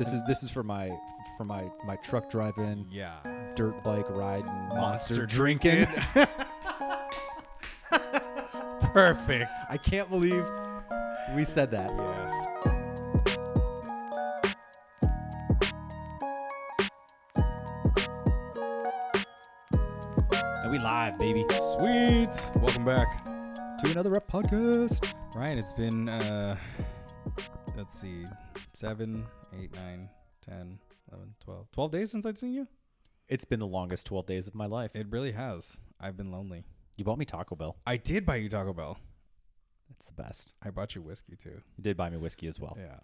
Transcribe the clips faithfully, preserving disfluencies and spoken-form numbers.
This is this is for my for my, my truck drive-in, yeah, dirt bike riding, monster, monster drinking. drinking. Perfect. I can't believe we said that. Yes. We live, baby. Sweet. Welcome back to another Rep Podcast. Ryan, it's been, uh, let's see, seven, eight, nine, ten, eleven, twelve. twelve days since I'd seen you? It's been the longest twelve days of my life. It really has. I've been lonely. You bought me Taco Bell. I did buy you Taco Bell. That's the best. I bought you whiskey, too. You did buy me whiskey as well. Yeah.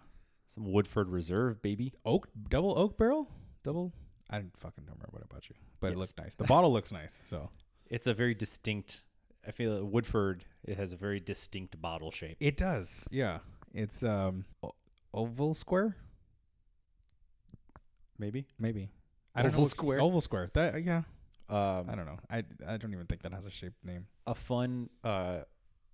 Some Woodford Reserve, baby. Oak, double oak barrel? Double? I didn't fucking remember what I bought you, but yes. It looked nice. The bottle looks nice, so. It's a very distinct, I feel like Woodford, it has a very distinct bottle shape. It does, yeah. It's um, o- oval square? Maybe. Maybe. I don't oval know square? Oval square, that, yeah. Um, I don't know. I, I don't even think that has a shape name. A fun, uh,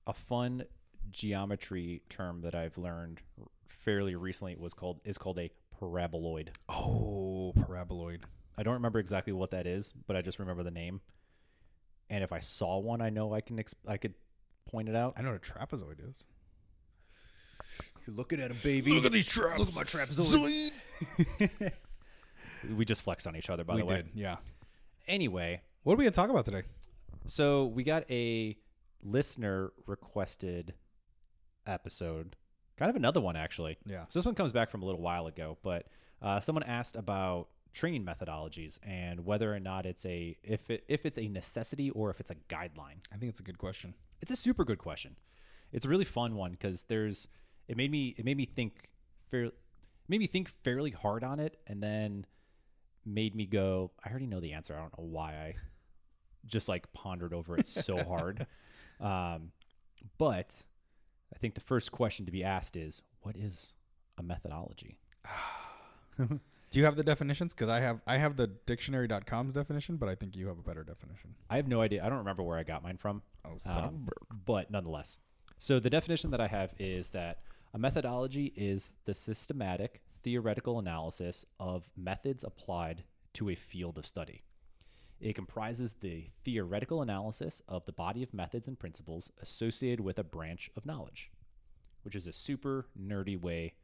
a fun geometry term that I've learned fairly recently was called is called a paraboloid. Oh, paraboloid. I don't remember exactly what that is, but I just remember the name. And if I saw one, I know I can exp- I could point it out. I know what a trapezoid is. You're looking at him, baby. Look at these traps. Look at my trapezoids. We just flexed on each other, by we the way. Did, yeah. Anyway. What are we going to talk about today? So we got a listener-requested episode. Kind of another one, actually. Yeah. So this one comes back from a little while ago, but uh, someone asked about training methodologies and whether or not it's a if it, if it's a necessity or if it's a guideline. I think it's a good question. It's a super good question. It's a really fun one because there's it made me it made me think fairly made me think fairly hard on it, and then made me go, I already know the answer. I don't know why I just like pondered over it so hard, um, but. I think the first question to be asked is, what is a methodology? Do you have the definitions? Because I have I have the dictionary dot com's definition, but I think you have a better definition. I have no idea. I don't remember where I got mine from. Oh, um, but nonetheless. So the definition that I have is that a methodology is the systematic theoretical analysis of methods applied to a field of study. It comprises the theoretical analysis of the body of methods and principles associated with a branch of knowledge, which is a super nerdy way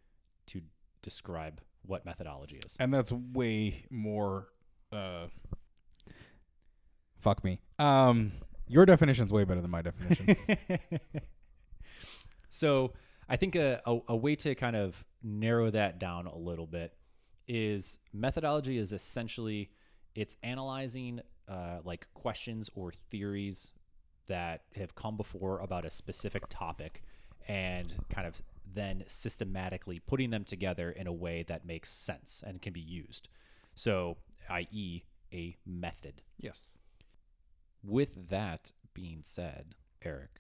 to describe what methodology is. And that's way more... Uh, fuck me. Um, your definition's way better than my definition. So I think a, a, a way to kind of narrow that down a little bit is methodology is essentially... It's analyzing uh, like questions or theories that have come before about a specific topic and kind of then systematically putting them together in a way that makes sense and can be used. So, that is a method. Yes. With that being said, Eric.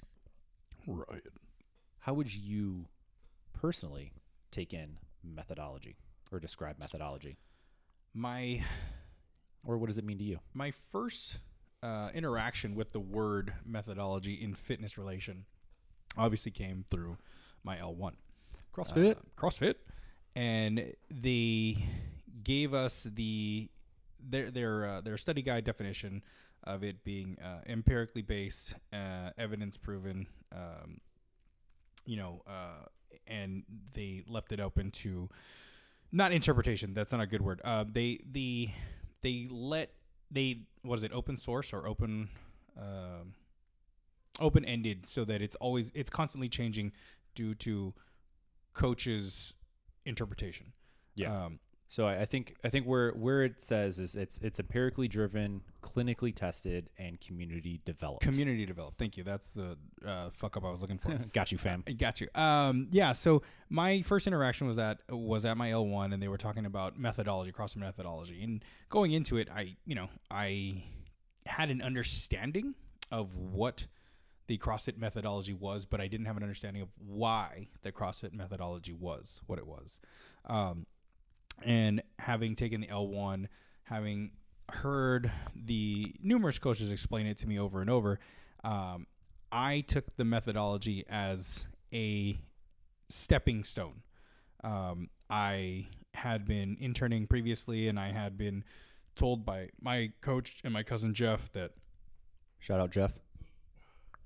Right. How would you personally take in methodology or describe methodology? My... Or what does it mean to you? My first uh, interaction with the word methodology in fitness relation obviously came through my L one. CrossFit. Uh, CrossFit. And they gave us the their their, uh, their study guide definition of it being uh, empirically based, uh, evidence-proven, um, you know, uh, and they left it open to, not interpretation, that's not a good word. Uh, they the... They let they what is it open source or open um, open ended so that it's always it's constantly changing due to coaches' interpretation. Yeah. Um, so I, I think I think where where it says is it's it's empirically driven, clinically tested, and community developed. Community developed. Thank you. That's the uh, fuck up I was looking for. Got you, fam. Uh, got you. Um. Yeah. So my first interaction was at was at my L one, and they were talking about methodology, CrossFit methodology, and going into it, I you know I had an understanding of what the CrossFit methodology was, but I didn't have an understanding of why the CrossFit methodology was what it was. Um. And having taken the L one, having heard the numerous coaches explain it to me over and over, um, I took the methodology as a stepping stone. Um, I had been interning previously, and I had been told by my coach and my cousin Jeff that, shout out Jeff,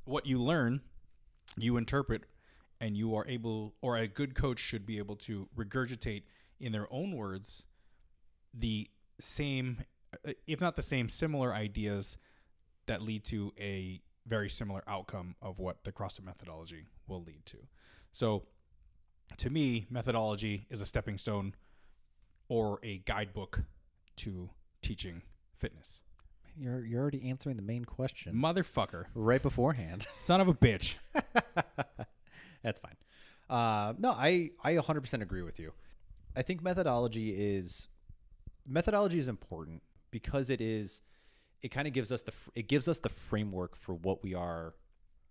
what you learn, you interpret, and you are able, or a good coach should be able to regurgitate in their own words the same, if not the same, similar ideas that lead to a very similar outcome of what the CrossFit methodology will lead to. So to me, methodology is a stepping stone or a guidebook to teaching fitness. You're you're already answering the main question. Motherfucker. Right beforehand. Son of a bitch. That's fine. Uh, no, I, I one hundred percent agree with you. I think methodology is methodology is important because it is it kind of gives us the it gives us the framework for what we are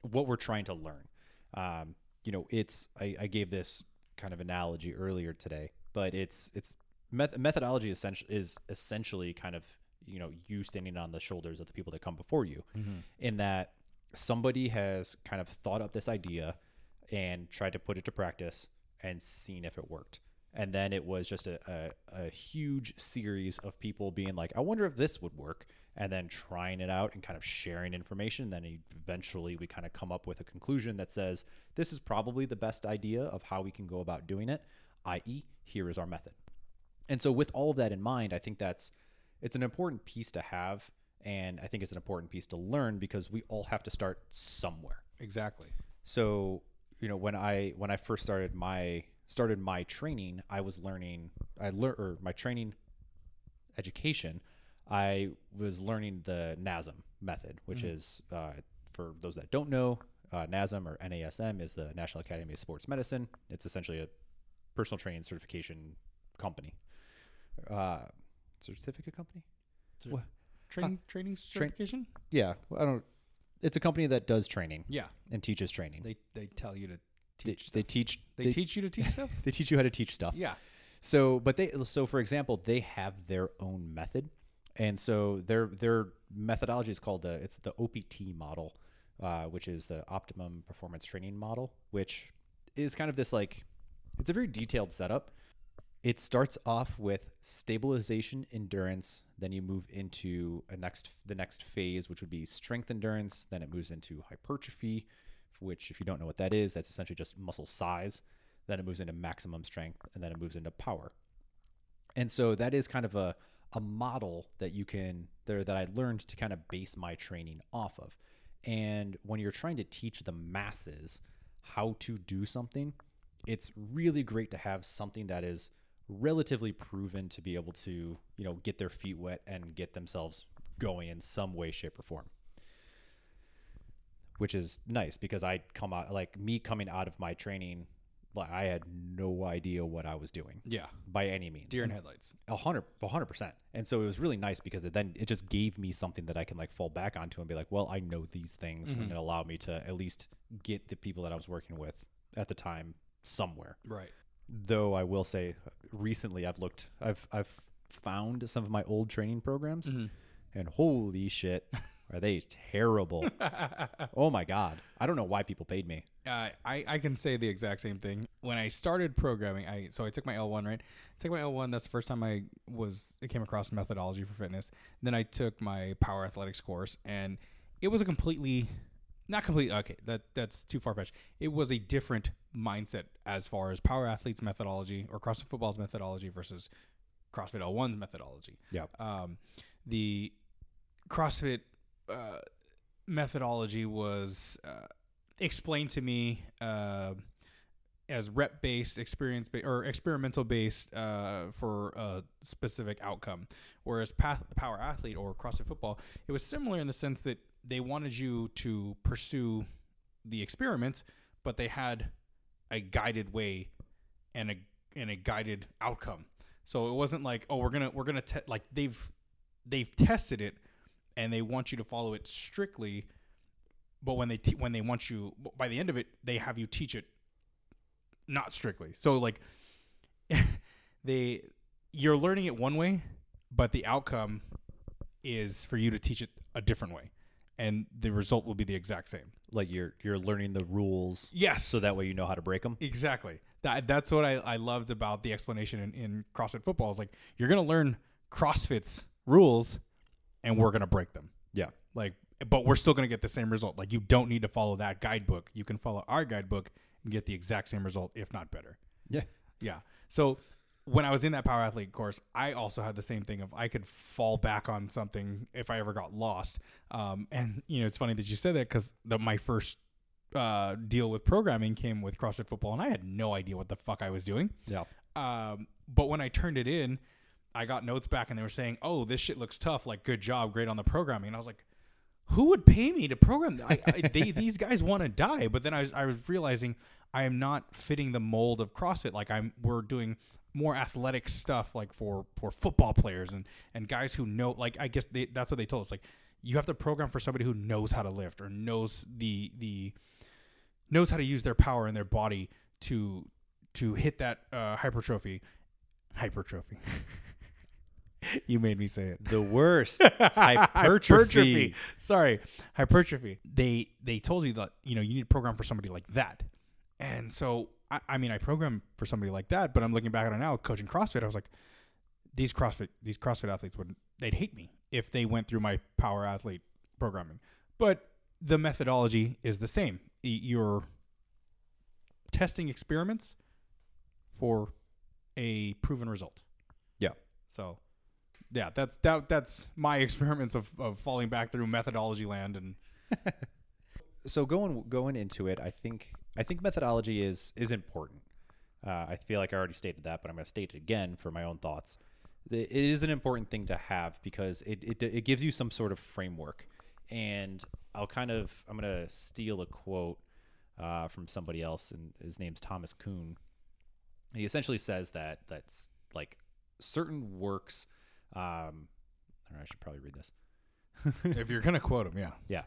what we're trying to learn. Um, you know, it's I, I gave this kind of analogy earlier today, but it's it's meth- methodology essentially is essentially kind of, you know, you standing on the shoulders of the people that come before you, mm-hmm. in that somebody has kind of thought up this idea and tried to put it to practice and seen if it worked. And then it was just a, a, a huge series of people being like, I wonder if this would work, and then trying it out and kind of sharing information. Then eventually we kind of come up with a conclusion that says, this is probably the best idea of how we can go about doing it, that is here is our method. And so with all of that in mind, I think that's, it's an important piece to have. And I think it's an important piece to learn because we all have to start somewhere. Exactly. So, you know, when I, when I first started my, started my training, I was learning, I learned, or my training education, I was learning the N A S M method, which mm-hmm. is, uh, for those that don't know, uh, N A S M or N A S M is the National Academy of Sports Medicine. It's essentially a personal training certification company. Uh, certificate company? What? Training, uh, training certification? Tra- yeah. Well, I don't, it's a company that does training. Yeah. And teaches training. They they tell you to teach. They, they teach. They, they teach you to teach stuff? They teach you how to teach stuff. Yeah. So, but they, so for example, they have their own method. And so their, their methodology is called the, it's the O P T model, uh, which is the Optimum Performance Training Model, which is kind of this, like, it's a very detailed setup. It starts off with stabilization endurance, then you move into a next the next phase, which would be strength endurance, then it moves into hypertrophy, which if you don't know what that is, that's essentially just muscle size, then it moves into maximum strength, and then it moves into power. And so that is kind of a, a model that you can there that I learned to kind of base my training off of. And when you're trying to teach the masses how to do something, it's really great to have something that is relatively proven to be able to, you know, get their feet wet and get themselves going in some way, shape, or form, which is nice because I come out, like me coming out of my training, like I had no idea what I was doing. Yeah, by any means. Deer in headlights. A hundred, a hundred percent. And so it was really nice because it then it just gave me something that I can like fall back onto and be like, well, I know these things, mm-hmm. and it allowed me to at least get the people that I was working with at the time somewhere. Right. Though I will say recently I've looked, I've, I've found some of my old training programs, mm-hmm. and holy shit, are they terrible? Oh my God. I don't know why people paid me. Uh, I, I can say the exact same thing. When I started programming, I, so I took my L one, right? I took my L one. That's the first time I was, I came across methodology for fitness. Then I took my power athletics course, and it was a completely Not completely. Okay, that that's too far-fetched. It was a different mindset as far as Power Athlete's methodology or CrossFit Football's methodology versus CrossFit L one's methodology. Yeah. Um, the CrossFit uh, methodology was uh, explained to me uh, as rep-based, experience ba- or experimental-based uh, for a specific outcome, whereas Path- Power Athlete or CrossFit Football, it was similar in the sense that they wanted you to pursue the experiments, but they had a guided way and a and a guided outcome. So it wasn't like, oh, we're gonna we're gonna te-, like they've they've tested it and they want you to follow it strictly. But when they te- when they want you by the end of it, they have you teach it not strictly. So like they you're learning it one way, but the outcome is for you to teach it a different way. and the result will be the exact same. Like you're you're learning the rules. Yes. So that way you know how to break them. Exactly. That That's what I, I loved about the explanation in, in CrossFit Football is like, you're going to learn CrossFit's rules and we're going to break them. Yeah. Like, but we're still going to get the same result. Like you don't need to follow that guidebook. You can follow our guidebook and get the exact same result, if not better. Yeah. Yeah. So when I was in that Power Athlete course, I also had the same thing of I could fall back on something if I ever got lost. Um, and, you know, it's funny that you said that because my first uh, deal with programming came with CrossFit Football, and I had no idea what the fuck I was doing. Yeah. Um, but when I turned it in, I got notes back, and they were saying, oh, this shit looks tough. Like, good job. Great on the programming. And I was like, who would pay me to program that? I, I, they, these guys want to die. But then I was, I was realizing I am not fitting the mold of CrossFit. Like, I'm we're doing more athletic stuff, like for, for football players and, and guys who know, like, I guess they, that's what they told us. Like, you have to program for somebody who knows how to lift or knows the, the knows how to use their power in their body to, to hit that uh, hypertrophy, hypertrophy. You made me say it. The worst. It's hypertrophy. hypertrophy. Sorry. Hypertrophy. They, they told you that, you know, you need to program for somebody like that. And so, I mean, I programmed for somebody like that, but I'm looking back at it now, coaching CrossFit, I was like, these CrossFit these CrossFit athletes would they'd hate me if they went through my Power Athlete programming. But the methodology is the same. You're testing experiments for a proven result. Yeah. So, yeah, that's that, that's my experiments of, of falling back through methodology land and. So going going into it, I think I think methodology is is important. Uh, I feel like I already stated that, but I'm going to state it again for my own thoughts. It is an important thing to have because it it, it gives you some sort of framework. And I'll kind of I'm going to steal a quote uh, from somebody else, and his name's Thomas Kuhn. He essentially says that that's like certain works. Um, I don't know, I should probably read this. If you're going to quote him, yeah, yeah.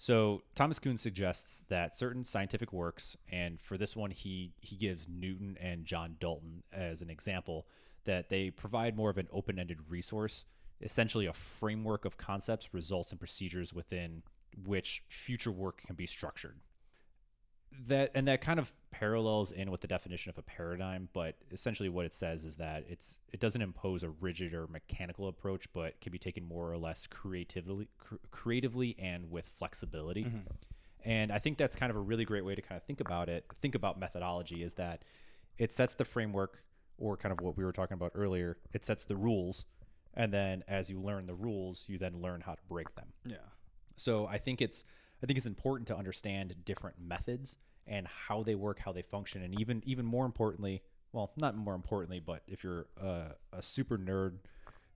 So Thomas Kuhn suggests that certain scientific works, and for this one, he, he gives Newton and John Dalton as an example, that they provide more of an open-ended resource, essentially a framework of concepts, results, and procedures within which future work can be structured. That and that kind of parallels in with the definition of a paradigm, but essentially what it says is that it's it doesn't impose a rigid or mechanical approach, but can be taken more or less creatively, cr- creatively and with flexibility. Mm-hmm. And I think that's kind of a really great way to kind of think about it. Think about methodology is that it sets the framework, or kind of what we were talking about earlier. It sets the rules, and then as you learn the rules, you then learn how to break them. Yeah. So I think it's. I think it's important to understand different methods and how they work, how they function, and even even more importantly, well, not more importantly, but if you're a, a super nerd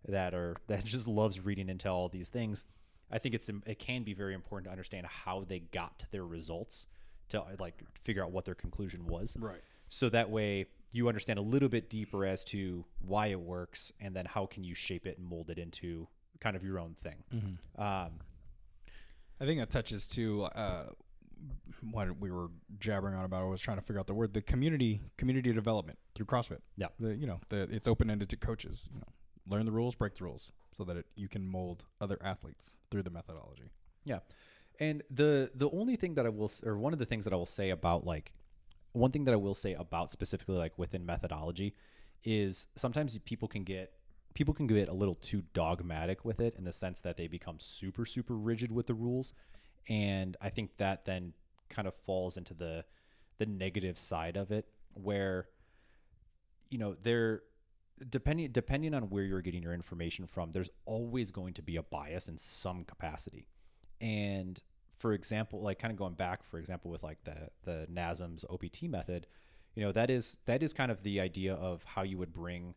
that are that just loves reading into all these things, I think it's it can be very important to understand how they got to their results, to like figure out what their conclusion was. Right. So that way you understand a little bit deeper as to why it works, and then how can you shape it and mold it into kind of your own thing. Mm-hmm. Um, I think that touches to uh, what we were jabbering on about. I was trying to figure out the word, the community community development through CrossFit. Yeah, the, you know, the, it's open ended to coaches. You know, learn the rules, break the rules, so that it, you can mold other athletes through the methodology. Yeah, and the the only thing that I will, or one of the things that I will say about like one thing that I will say about specifically like within methodology is sometimes people can get. People can get a little too dogmatic with it in the sense that they become super, super rigid with the rules. And I think that then kind of falls into the the negative side of it where, you know, they're depending, depending on where you're getting your information from, there's always going to be a bias in some capacity. And for example, like kind of going back, for example, with like the, the N A S M's O P T method, you know, that is, that is kind of the idea of how you would bring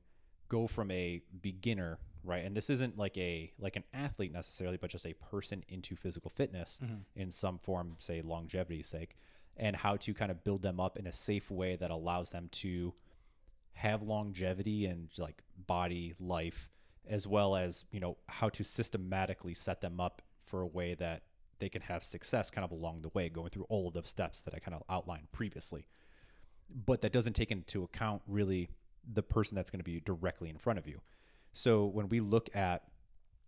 go from a beginner, right? And this isn't like a like an athlete necessarily, but just a person into physical fitness mm-hmm. in some form, say longevity's sake, and how to kind of build them up in a safe way that allows them to have longevity and like body life, as well as, you know, how to systematically set them up for a way that they can have success kind of along the way, going through all of those steps that I kind of outlined previously. But that doesn't take into account really the person that's going to be directly in front of you. So when we look at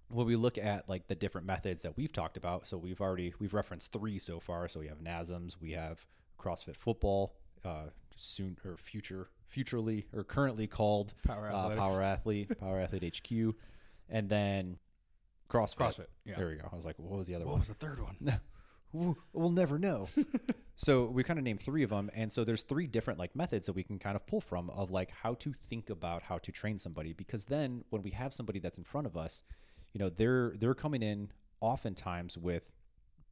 when we look at like the different methods that we've talked about, so we've already, we've referenced three so far. So we have N A S Ms, we have CrossFit Football, uh, soon or future, futurely or currently called Power, uh, Power Athlete, Power Athlete H Q, and then CrossFit. CrossFit. Yeah. There we go. I was like, what was the other what one? What was the third one? We'll never know. So we kind of named three of them. And so there's three different like methods that we can kind of pull from of like how to think about how to train somebody, because then when we have somebody that's in front of us, you know, they're, they're coming in oftentimes with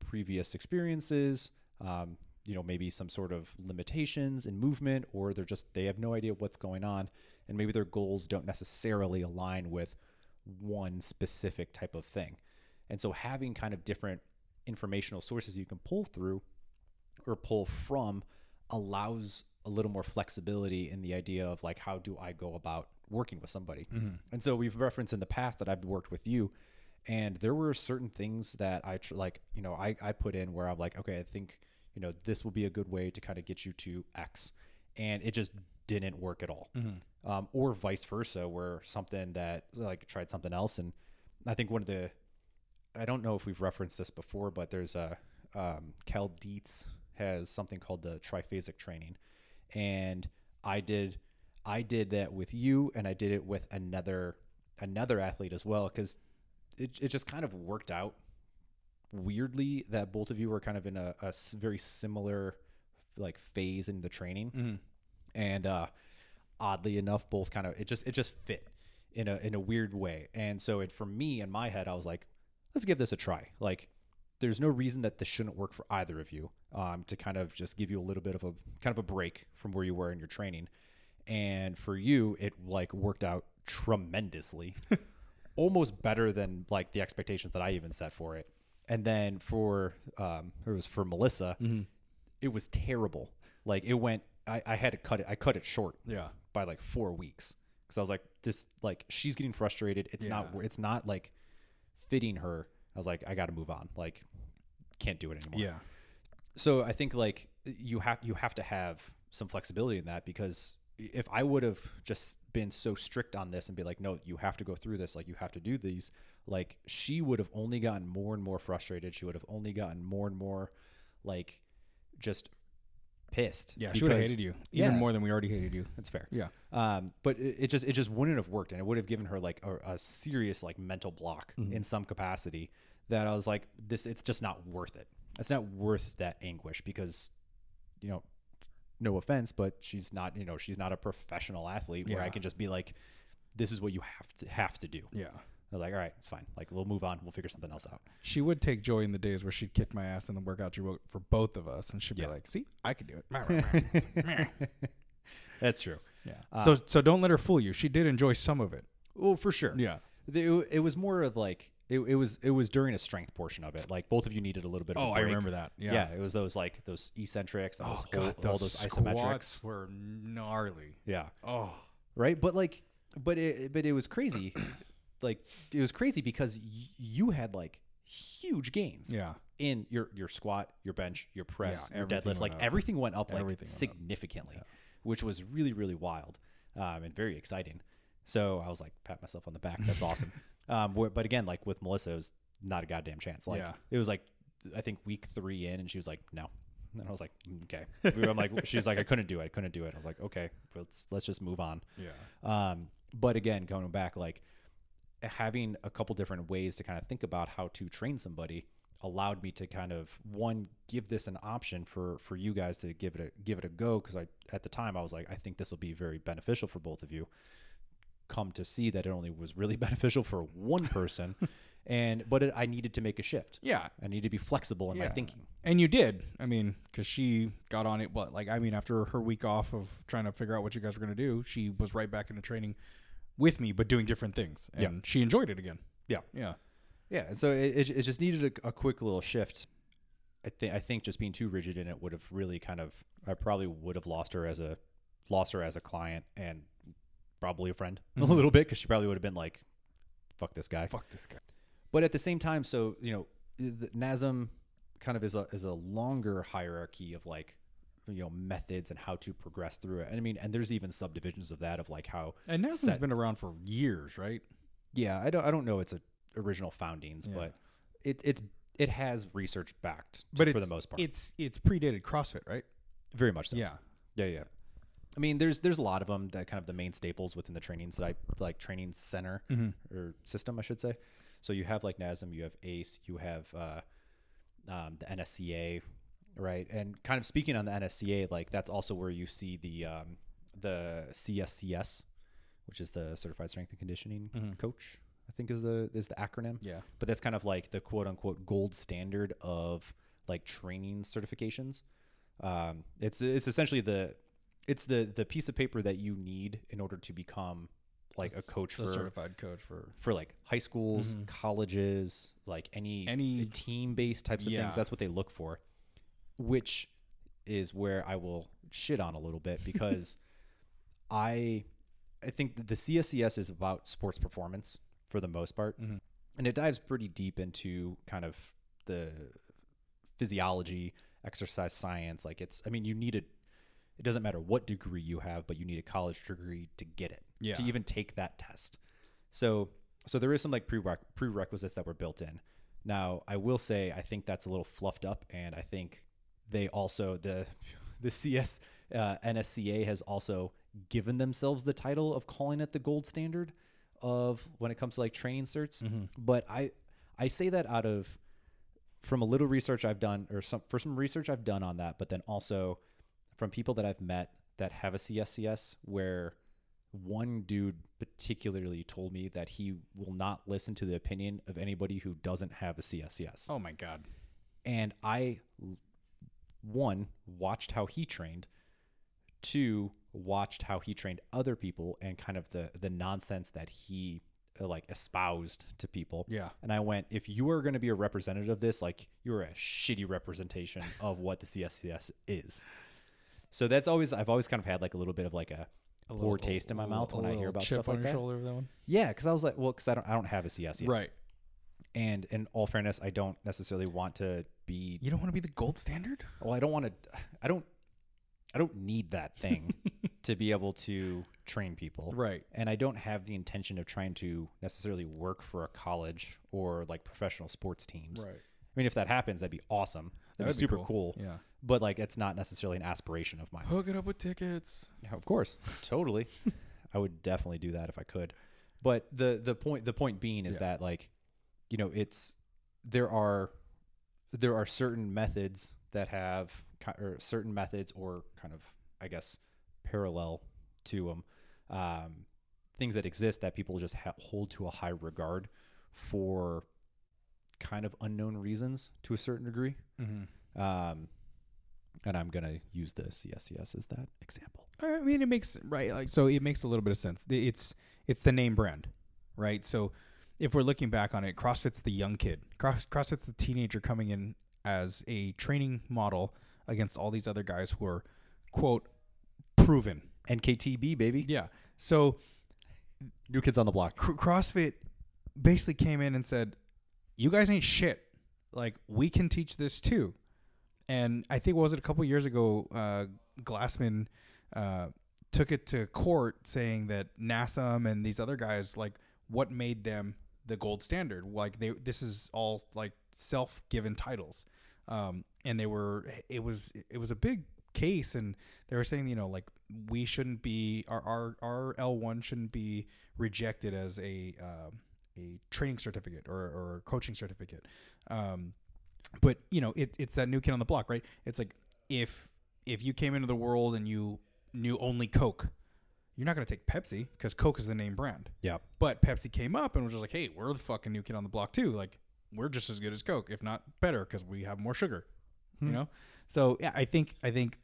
previous experiences, um, you know, maybe some sort of limitations in movement, or they're just, they have no idea what's going on. And maybe their goals don't necessarily align with one specific type of thing. And so having kind of different informational sources you can pull through or pull from allows a little more flexibility in the idea of like, how do I go about working with somebody? Mm-hmm. And so we've referenced in the past that I've worked with you, and there were certain things that I tr- like, you know, I, I put in where I'm like, okay, I think, you know, this will be a good way to kind of get you to X, and it just didn't work at all. Mm-hmm. Um, or vice versa, where something that like tried something else. And I think one of the, I don't know if we've referenced this before, but there's a, um, Cal Dietz has something called the triphasic training. And I did, I did that with you, and I did it with another, another athlete as well. Cause it, it just kind of worked out weirdly that both of you were kind of in a, a very similar like phase in the training. Mm-hmm. And, uh, oddly enough, both kind of, it just, it just fit in a, in a weird way. And so it, for me in my head, I was like, let's give this a try. Like, there's no reason that this shouldn't work for either of you, um, to kind of just give you a little bit of a kind of a break from where you were in your training. And for you, it like worked out tremendously, almost better than like the expectations that I even set for it. And then for, um, it was for Melissa, mm-hmm. it was terrible. Like it went, I, I had to cut it. I cut it short yeah. by like four weeks. Cause I was like, this, like, she's getting frustrated. It's yeah. not, it's not like fitting her. I was like, I got to move on. Like, can't do it anymore. Yeah. So I think like you have, you have to have some flexibility in that, because if I would have just been so strict on this and be like, no, you have to go through this. Like you have to do these, like she would have only gotten more and more frustrated. She would have only gotten more and more like just pissed. Yeah. Because, she would have hated you even yeah. more than we already hated you. That's fair. Yeah. Um, but it, it just, it just wouldn't have worked, and it would have given her like a, a serious like mental block mm-hmm. in some capacity that I was like, this, it's just not worth it. It's not worth that anguish, because, you know, no offense, but she's not, you know, she's not a professional athlete where yeah. I can just be like, this is what you have to have to do. Yeah. They're like, all right, it's fine. Like, we'll move on. We'll figure something else out. She would take joy in the days where she'd kick my ass in the workout you wrote for both of us, and she'd yeah. be like, see, I can do it. That's true. Yeah. Uh, so so don't let her fool you. She did enjoy some of it. Well, for sure. Yeah. It, it was more of like, it, it was it was during a strength portion of it. Like, both of you needed a little bit of oh, a break. I remember that. Yeah. Yeah, it was those, like, those eccentrics and oh, those, God, whole, those all those isometrics. Squats were gnarly. Yeah. Oh. Right? But, like, but it, but it was crazy. Like, it was crazy because y- you had like huge gains yeah. in your, your squat, your bench, your press, yeah, your deadlift. Like up. everything went up everything like went significantly, up. Yeah. which was really, really wild um, and very exciting. So I was like, pat myself on the back. That's awesome. um, but again, like with Melissa, it was not a goddamn chance. Like yeah. it was like, I think week three in, and she was like, no. And I was like, okay. I'm like, she's like, I couldn't do it. I couldn't do it. I was like, okay, let's, let's just move on. Yeah. Um, but again, going back, like, having a couple different ways to kind of think about how to train somebody allowed me to kind of, one, give this an option for, for you guys to give it a, give it a go. Cause I, at the time I was like, I think this will be very beneficial for both of you. Come to see that it only was really beneficial for one person. and, but it, I needed to make a shift. Yeah. I needed to be flexible in yeah. my thinking. And you did. I mean, cause she got on it. What, like, I mean, after her week off of trying to figure out what you guys were going to do, she was right back into training with me, but doing different things, and yeah. she enjoyed it again. Yeah. Yeah. Yeah. And so it, it just needed a, a quick little shift. I think, I think just being too rigid in it would have really kind of, I probably would have lost her as a, lost her as a client and probably a friend mm-hmm. a little bit. Cause she probably would have been like, fuck this guy, fuck this guy. But at the same time, so, you know, the N A S M kind of is a, is a longer hierarchy of like, you know, methods and how to progress through it. And I mean, and there's even subdivisions of that, of like how, and N A S M has been around for years, right? Yeah. I don't, I don't know. It's a, original foundings, yeah. but it it's it has research backed but to, for the most part. It's it's predated CrossFit, right? Very much so. Yeah, yeah, yeah. I mean, there's there's a lot of them that kind of the main staples within the trainings that I like training center mm-hmm. or system, I should say. So you have like N A S M, you have A C E, you have uh, um, the N S C A, right? And kind of speaking on the N S C A, like that's also where you see the um, the C S C S, which is the Certified Strength and Conditioning mm-hmm. Coach, I think is the is the acronym. Yeah. But that's kind of like the quote unquote gold standard of like training certifications. Um, it's it's essentially the It's the, the piece of paper that you need in order to become like a coach, for a certified coach for, for like high schools, mm-hmm. colleges, like any, any team based types of yeah. things. That's what they look for, which is where I will shit on a little bit because I, I think that the C S C S is about sports performance for the most part. Mm-hmm. And it dives pretty deep into kind of the physiology, exercise science. Like it's, I mean, you need a, it doesn't matter what degree you have, but you need a college degree to get it, yeah. to even take that test. So so there is some like prereq- prerequisites that were built in. Now, I will say I think that's a little fluffed up, and I think they also, the the C S, uh, N S C A has also given themselves the title of calling it the gold standard of when it comes to like training certs. Mm-hmm. But I I say that out of, from a little research I've done, or some for some research I've done on that, but then also from people that I've met that have a C S C S, where one dude particularly told me that he will not listen to the opinion of anybody who doesn't have a C S C S. Oh my God. And I, one, watched how he trained, two, watched how he trained other people and kind of the, the nonsense that he uh, like espoused to people. Yeah. And I went, if you are going to be a representative of this, like you're a shitty representation of what the C S C S is. So that's always, I've always kind of had like a little bit of like a, a poor little, taste in my little, mouth when I hear about stuff like that. Chip on your shoulder with that one? Yeah, because I was like, well, because I don't, I don't have a C S C S. Right. And in all fairness, I don't necessarily want to be. You don't want to be the gold standard? Well, I don't want to. I don't. I don't need that thing to be able to train people. Right. And I don't have the intention of trying to necessarily work for a college or like professional sports teams. Right. I mean, if that happens, that'd be awesome. That'd, that'd be super be cool. cool. Yeah. But like, it's not necessarily an aspiration of mine. Hook it up with tickets. Yeah, of course. Totally. I would definitely do that if I could. But the, the point, the point being is yeah. that like, you know, it's, there are, there are certain methods that have or certain methods or kind of, I guess, parallel to them. Um, things that exist that people just ha- hold to a high regard for kind of unknown reasons to a certain degree. Mm-hmm. Um, and I'm going to use the C S C S as that example. I mean, it makes, right. Like, so it makes a little bit of sense. It's, it's the name brand, right? So if we're looking back on it, CrossFit's the young kid. Cross, CrossFit's the teenager coming in as a training model against all these other guys who are, quote, proven. N K T B, baby. Yeah. So new kids on the block. Cr- CrossFit basically came in and said, you guys ain't shit. Like, we can teach this too. And I think, what was it, a couple of years ago, uh, Glassman uh, took it to court saying that N A S M and these other guys, like, what made them the gold standard? Like, they, this is all, like, self-given titles. Um, and they were, it was, it was a big case. And they were saying, you know, like, we shouldn't be, our, our, our L one shouldn't be rejected as a, uh, a training certificate or, or a coaching certificate. Um, But, you know, it, it's that new kid on the block, right? It's like if if you came into the world and you knew only Coke, you're not going to take Pepsi because Coke is the name brand. Yeah. But Pepsi came up and was just like, hey, we're the fucking new kid on the block too. Like, we're just as good as Coke, if not better, because we have more sugar, hmm. you know? So yeah, I think I think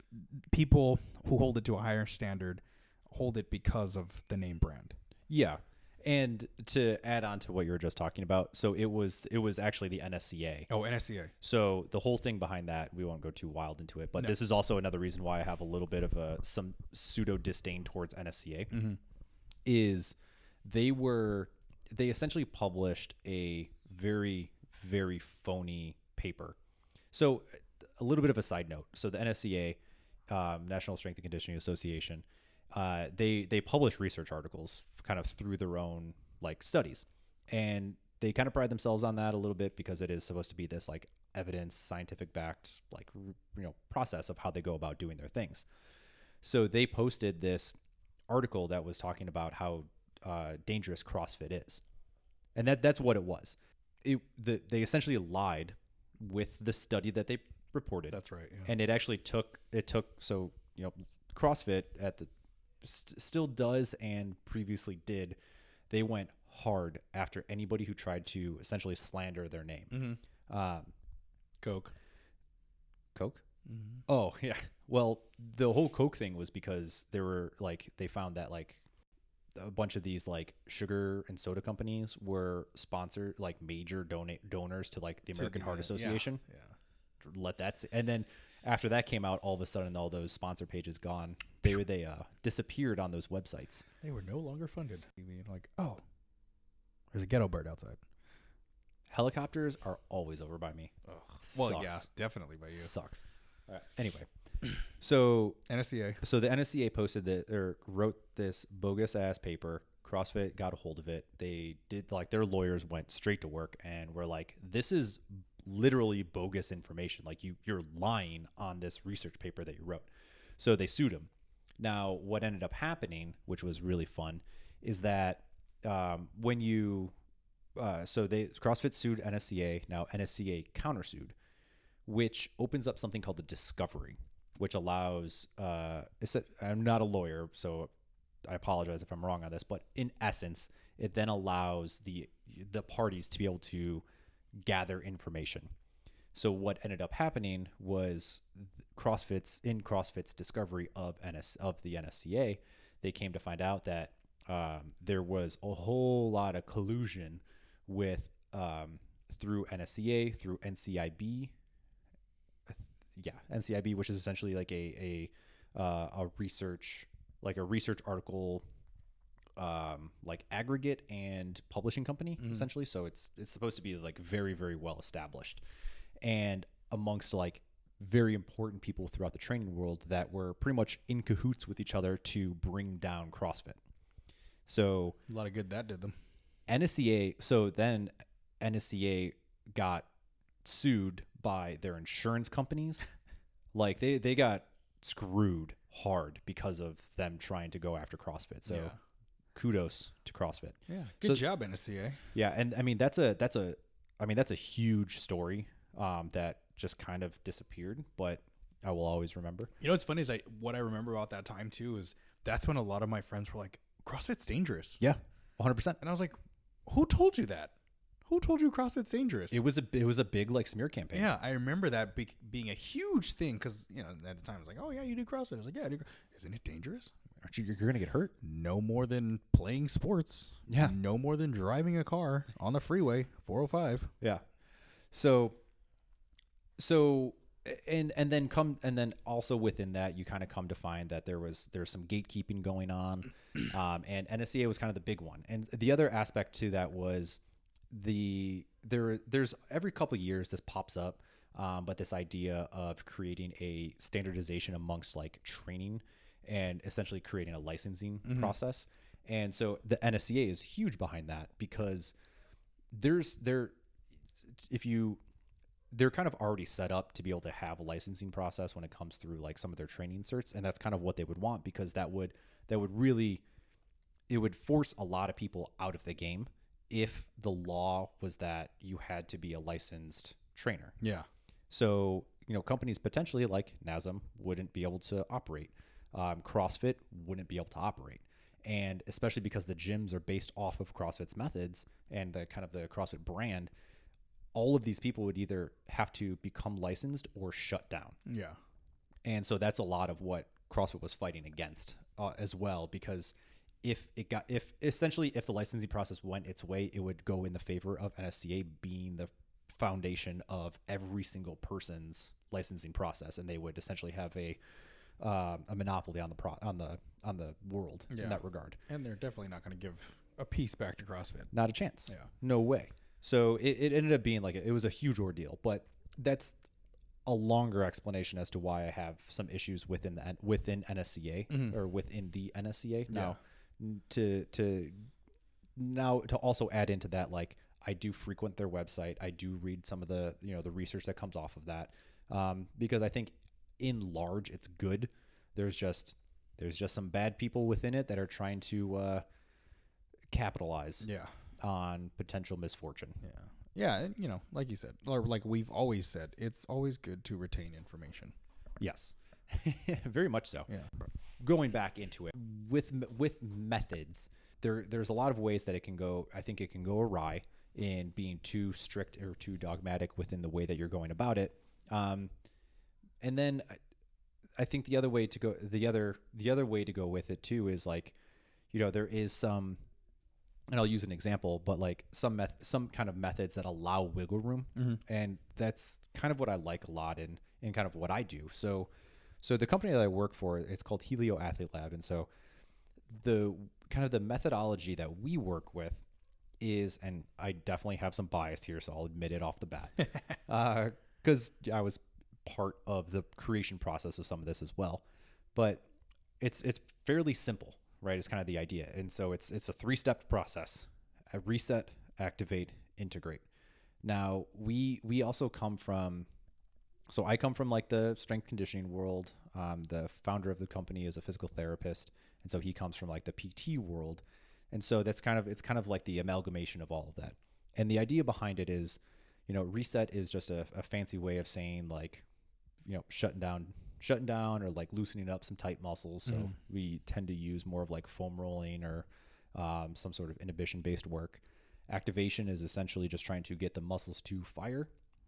people who hold it to a higher standard hold it because of the name brand. Yeah. And to add on to what you were just talking about, so it was it was actually the N S C A. Oh, N S C A. So the whole thing behind that, we won't go too wild into it, but no. This is also another reason why I have a little bit of a some pseudo disdain towards N S C A. Mm-hmm. Is they were they essentially published a very very phony paper. So a little bit of a side note. So the N S C A, um, National Strength and Conditioning Association, uh, they they publish research articles kind of through their own like studies, and they kind of pride themselves on that a little bit because it is supposed to be this like evidence, scientific backed, like, you know, process of how they go about doing their things. So they posted this article that was talking about how uh, dangerous CrossFit is. And that that's what it was. It, the, they essentially lied with the study that they reported. That's right. Yeah. And it actually took, it took, so, you know, CrossFit at the st- still does and previously did. They went hard after anybody who tried to essentially slander their name. Mm-hmm. Um, Coke. Coke? Mm-hmm. Oh, yeah. Well, the whole Coke thing was because there were like, they found that like a bunch of these like sugar and soda companies were sponsored, like major donate donors to like the American the, Heart Association. Yeah, yeah. Let that, and then after that came out, all of a sudden all those sponsor pages gone. They were, they uh, disappeared on those websites. They were no longer funded. Like, oh, there's a ghetto bird outside. Helicopters are always over by me. Ugh. Well, Sucks. Yeah, definitely by you. Sucks. All right. Anyway, so N S C A. So the N S C A posted that or wrote this bogus ass paper. CrossFit got a hold of it. They did like their lawyers went straight to work and were like, "This is literally bogus information. Like you, you're lying on this research paper that you wrote." So they sued him. Now, what ended up happening, which was really fun, is that um, when you uh, so they CrossFit sued N S C A. Now N S C A countersued, which opens up something called the discovery, which allows, uh, I'm not a lawyer, so I apologize if I'm wrong on this, but in essence, it then allows the the parties to be able to gather information. So what ended up happening was CrossFit's, in CrossFit's discovery of N S of the N S C A, they came to find out that um, there was a whole lot of collusion with um, through N S C A, through N C I B. Yeah, N C I B, which is essentially like a a uh, a research like a research article, um, like aggregate and publishing company mm. essentially. So it's it's supposed to be like very very well established, and amongst like very important people throughout the training world that were pretty much in cahoots with each other to bring down CrossFit. So a lot of good that did them. N S C A. So then N S C A got sued by their insurance companies. Like they, they got screwed hard because of them trying to go after CrossFit. So yeah. Kudos to CrossFit. Yeah. Good so, job, N S C A. Yeah. And I mean, that's a, that's a, I mean, that's a huge story um, that just kind of disappeared, but I will always remember. You know, what's funny is I, what I remember about that time too, is that's when a lot of my friends were like, CrossFit's dangerous. Yeah. one hundred percent. And I was like, who told you that? Who told you CrossFit's dangerous? It was a it was a big like smear campaign. Yeah, I remember that be, being a huge thing because you know at the time I was like, oh yeah, you do CrossFit. I was like, yeah, I do. Isn't it dangerous? Aren't you? You're gonna get hurt. No more than playing sports. Yeah. No more than driving a car on the freeway, four oh five. Yeah. So, so and and then come and then also within that you kind of come to find that there was there's some gatekeeping going on, um, and N S C A was kind of the big one. And the other aspect to that was. The there there's every couple of years this pops up, um, but this idea of creating a standardization amongst like training and essentially creating a licensing mm-hmm. process. And so the N S C A is huge behind that because there's there if you they're kind of already set up to be able to have a licensing process when it comes through like some of their training certs, and that's kind of what they would want because that would that would really it would force a lot of people out of the game. If the law was that you had to be a licensed trainer. Yeah. So, you know, companies potentially like N A S M wouldn't be able to operate. Um, CrossFit wouldn't be able to operate. And especially because the gyms are based off of CrossFit's methods and the kind of the CrossFit brand, all of these people would either have to become licensed or shut down. Yeah. And so that's a lot of what CrossFit was fighting against uh, as well, because if it got, if essentially if the licensing process went its way, it would go in the favor of N S C A being the foundation of every single person's licensing process, and they would essentially have a uh, a monopoly on the pro on the on the world yeah. in that regard. And they're definitely not going to give a piece back to CrossFit. Not a chance. Yeah, no way. So it, it ended up being like a, it was a huge ordeal, but that's a longer explanation as to why I have some issues within the within N S C A mm-hmm. or within the N S C A now. Yeah. to to now to also add into that, like I do frequent their website. I do read some of the, you know, the research that comes off of that, um, because I think in large it's good. There's just there's just some bad people within it that are trying to uh, capitalize yeah. on potential misfortune. Yeah, yeah, and, you know, like you said, or like we've always said, it's always good to retain information. Yes, very much so. Yeah. Going back into it with with methods, there there's a lot of ways that it can go. I think it can go awry in being too strict or too dogmatic within the way that you're going about it. Um, and then I, I think the other way to go, the other, the other way to go with it too is like, you know, there is some, and I'll use an example, but like some meth, some kind of methods that allow wiggle room. Mm-hmm. And that's kind of what I like a lot in, in kind of what I do. So, so the company that I work for, it's called Helio Athlete Lab. And so the kind of the methodology that we work with is, and I definitely have some bias here, so I'll admit it off the bat, uh, cause I was part of the creation process of some of this as well, but it's, it's fairly simple, right? It's kind of the idea. And so it's, it's a three-step process: a reset, activate, integrate. Now we, we also come from, so I come from like the strength conditioning world. Um, the founder of the company is a physical therapist. And so he comes from like the P T world. And so that's kind of, it's kind of like the amalgamation of all of that. And the idea behind it is, you know, reset is just a, a fancy way of saying like, you know, shutting down, shutting down or like loosening up some tight muscles. So mm. we tend to use more of like foam rolling or um, some sort of inhibition based work. Activation is essentially just trying to get the muscles to fire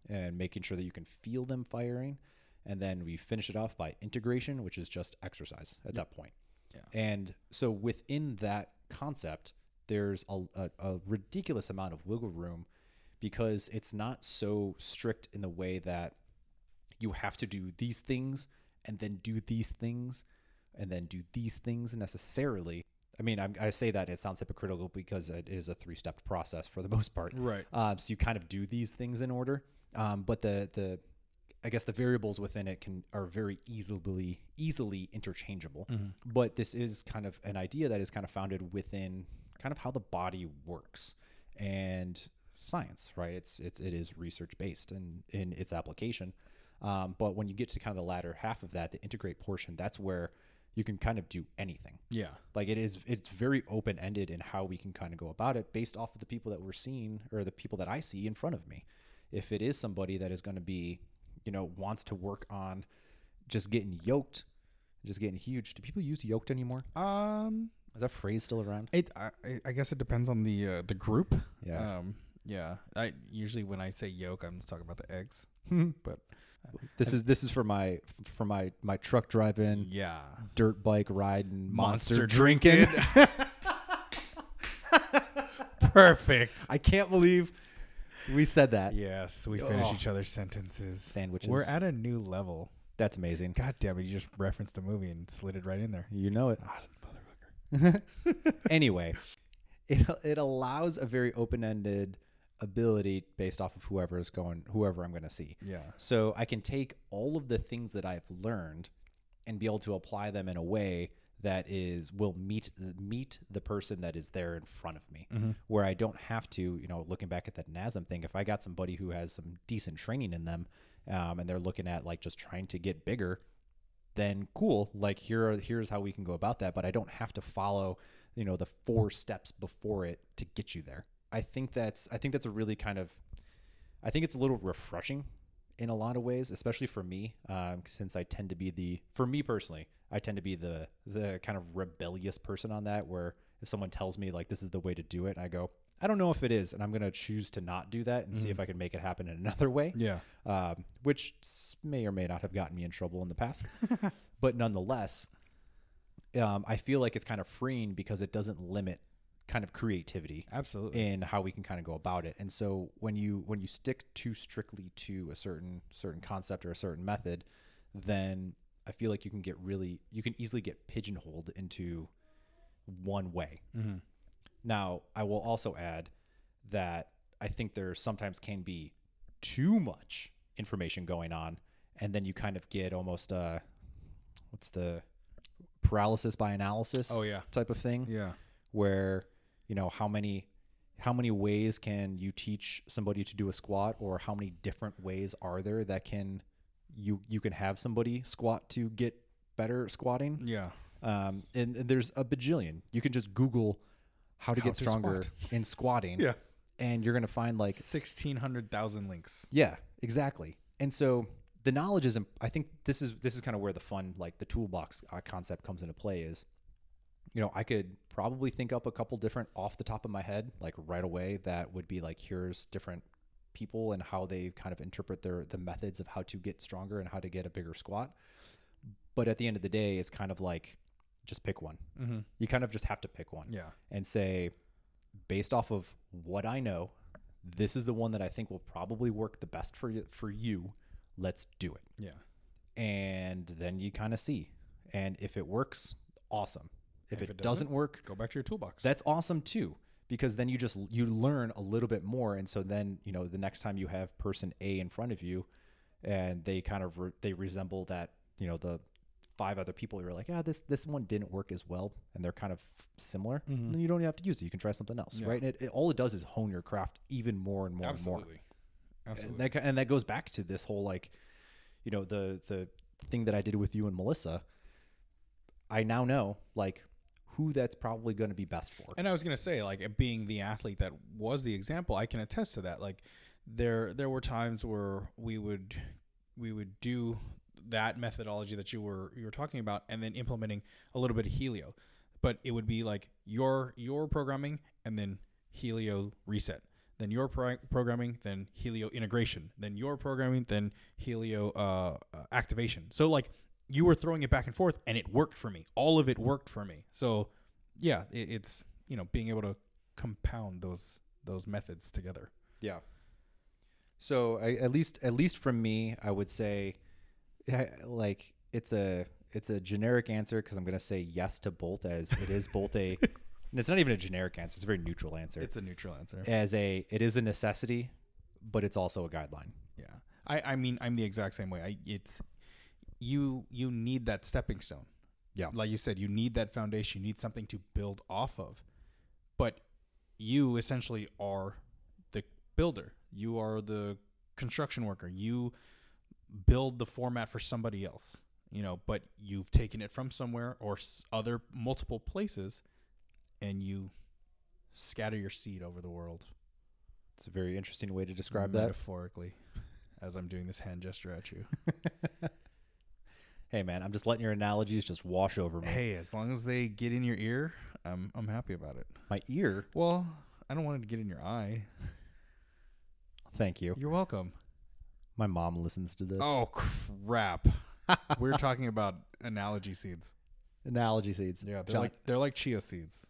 and making sure that you can feel them firing. And then we finish it off by integration, which is just exercise at yep. that point. Yeah. And so within that concept, there's a, a, a ridiculous amount of wiggle room because it's not so strict in the way that you have to do these things and then do these things and then do these things necessarily. I mean, I, I say that it sounds hypocritical because it is a three-step process for the most part. Right. Um, so you kind of do these things in order. Um, but the, the, I guess the variables within it can are very easily, easily interchangeable, mm-hmm. but this is kind of an idea that is kind of founded within kind of how the body works and science, right? It's, it's, it is research based and in, in its application. Um, but when you get to kind of the latter half of that, the integrate portion, that's where you can kind of do anything. Yeah. Like it is, it's very open-ended in how we can kind of go about it based off of the people that we're seeing or the people that I see in front of me. If it is somebody that is going to be, you know, wants to work on just getting yoked, just getting huge. Do people use yoked anymore? Um, is that phrase still around? It, I, I guess it depends on the, uh, the group. Yeah. Um, yeah. I usually, when I say yoke, I'm just talking about the eggs, but this I'm, is, this is for my, for my, my truck driving, yeah, dirt bike riding, monster, monster drinking. drinking. Perfect. I can't believe we said that. Yes, we finish oh. each other's sentences. Sandwiches. We're at a new level. That's amazing. God damn it, you just referenced a movie and slid it right in there. You know it. Ah, motherfucker. Anyway, it it allows a very open-ended ability based off of whoever is going, whoever I'm going to see. Yeah. So I can take all of the things that I've learned and be able to apply them in a way that is will meet meet the person that is there in front of me, mm-hmm. where I don't have to, you know, looking back at that N A S M thing, if I got somebody who has some decent training in them um, and they're looking at like just trying to get bigger, then cool, like here are, here's how we can go about that. But I don't have to follow, you know, the four steps before it to get you there. I think that's, I think that's a really kind of, I think it's a little refreshing in a lot of ways, especially for me, um, since I tend to be the, for me personally, I tend to be the the kind of rebellious person on that, where if someone tells me like this is the way to do it, I go, I don't know if it is, and I'm going to choose to not do that and mm-hmm. see if I can make it happen in another way. Yeah, um, which may or may not have gotten me in trouble in the past, but nonetheless, um, I feel like it's kind of freeing because it doesn't limit kind of creativity, absolutely, in how we can kind of go about it. And so when you when you stick too strictly to a certain certain concept or a certain method, then I feel like you can get really, you can easily get pigeonholed into one way. Mm-hmm. Now, I will also add that I think there sometimes can be too much information going on, and then you kind of get almost a, what's the paralysis by analysis? Oh, yeah. Type of thing. Yeah. Where, you know, how many, how many ways can you teach somebody to do a squat, or how many different ways are there that can you you can have somebody squat to get better at squatting? Yeah. Um, and, and there's a bajillion. You can just Google how to how get to stronger squat. in squatting. Yeah. And you're going to find like sixteen hundred thousand links. Yeah, exactly. And so the knowledge is, I think this is, this is kind of where the fun, like the toolbox concept comes into play is, you know, I could probably think up a couple different off the top of my head, like right away, that would be like, here's different people and how they kind of interpret their, the methods of how to get stronger and how to get a bigger squat. But at the end of the day, it's kind of like, just pick one. Mm-hmm. You kind of just have to pick one. Yeah. And say, based off of what I know, this is the one that I think will probably work the best for you, for you. Let's do it. Yeah. And then you kind of see, and if it works, awesome. If, if it, it doesn't, doesn't work, go back to your toolbox. That's awesome too, because then you just, you learn a little bit more. And so then, you know, the next time you have person A in front of you and they kind of, re- they resemble that, you know, the five other people, you're like, yeah, this, this one didn't work as well. And they're kind of similar. Mm-hmm. Then you don't have to use it. You can try something else. Yeah. Right. And it, it, all it does is hone your craft even more and more Absolutely. and more. Absolutely. And that, and that goes back to this whole, like, you know, the, the thing that I did with you and Melissa, I now know like who that's probably going to be best for. And I was going to say, like, it being the athlete that was the example, I can attest to that. Like there, there were times where we would, we would do that methodology that you were you were talking about, and then implementing a little bit of Helio, but it would be like your your programming and then Helio reset, then your pro- programming, then Helio integration, then your programming, then Helio uh, activation. So like you were throwing it back and forth, and it worked for me. All of it worked for me. So yeah, it, it's you know being able to compound those those methods together. Yeah. So I, at least at least from me, I would say. I, like it's a it's a generic answer because I'm gonna say yes to both, as it is both a and it's not even a generic answer, it's a very neutral answer. It's a neutral answer. As a it is a necessity, but it's also a guideline. Yeah. I, I mean I'm the exact same way. I it's you you need that stepping stone. Yeah. Like you said, you need that foundation, you need something to build off of. But you essentially are the builder. You are the construction worker. You build the format for somebody else, you know, but you've taken it from somewhere or other multiple places and you scatter your seed over the world. It's a very interesting way to describe metaphorically, that. Metaphorically, as I'm doing this hand gesture at you. Hey man, I'm just letting your analogies just wash over me. Hey, as long as they get in your ear, I'm I'm happy about it. My ear? Well, I don't want it to get in your eye. Thank you. You're welcome. My mom listens to this. Oh, crap. We're talking about analogy seeds. Analogy seeds. Yeah, they're John. like they're like chia seeds.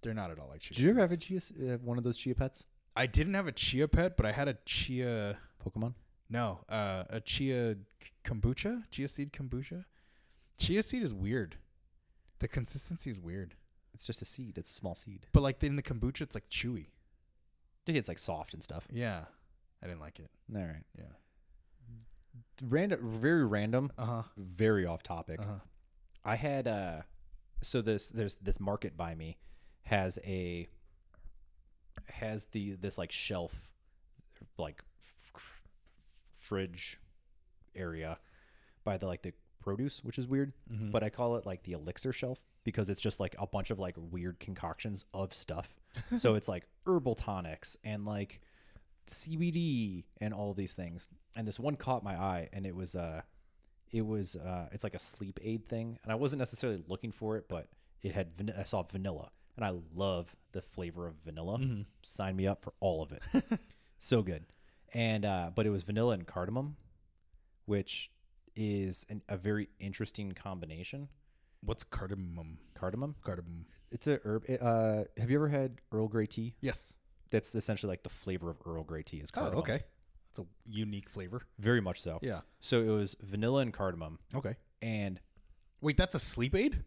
They're not at all like chia seeds. Did you ever have a chia, uh, one of those chia pets? I didn't have a chia pet, but I had a chia... Pokemon? No, uh, a chia kombucha? Chia seed kombucha? Chia seed is weird. The consistency is weird. It's just a seed. It's a small seed. But like in the kombucha, it's like chewy. It's like soft and stuff. Yeah. I didn't like it. All right. Yeah. Random, very random, uh-huh. very off topic. Uh-huh. I had, uh, so this, there's this market by me has a, has the, this like shelf, like f- fridge area by the, like the produce, which is weird, mm-hmm. but I call it like the elixir shelf because it's just like a bunch of like weird concoctions of stuff. So it's like herbal tonics and like C B D and all these things, and this one caught my eye, and it was uh it was uh it's like a sleep aid thing, and I wasn't necessarily looking for it, but it had van- I saw vanilla, and I love the flavor of vanilla. Mm-hmm. Sign me up for all of it. So good. And uh but it was vanilla and cardamom, which is an, a very interesting combination. What's cardamom? Cardamom? Cardamom. It's a herb. Uh, have you ever had Earl Grey tea? Yes. That's essentially like the flavor of Earl Grey tea is cardamom. Oh, okay. That's a unique flavor. Very much so. Yeah. So it was vanilla and cardamom. Okay. And wait, that's a sleep aid?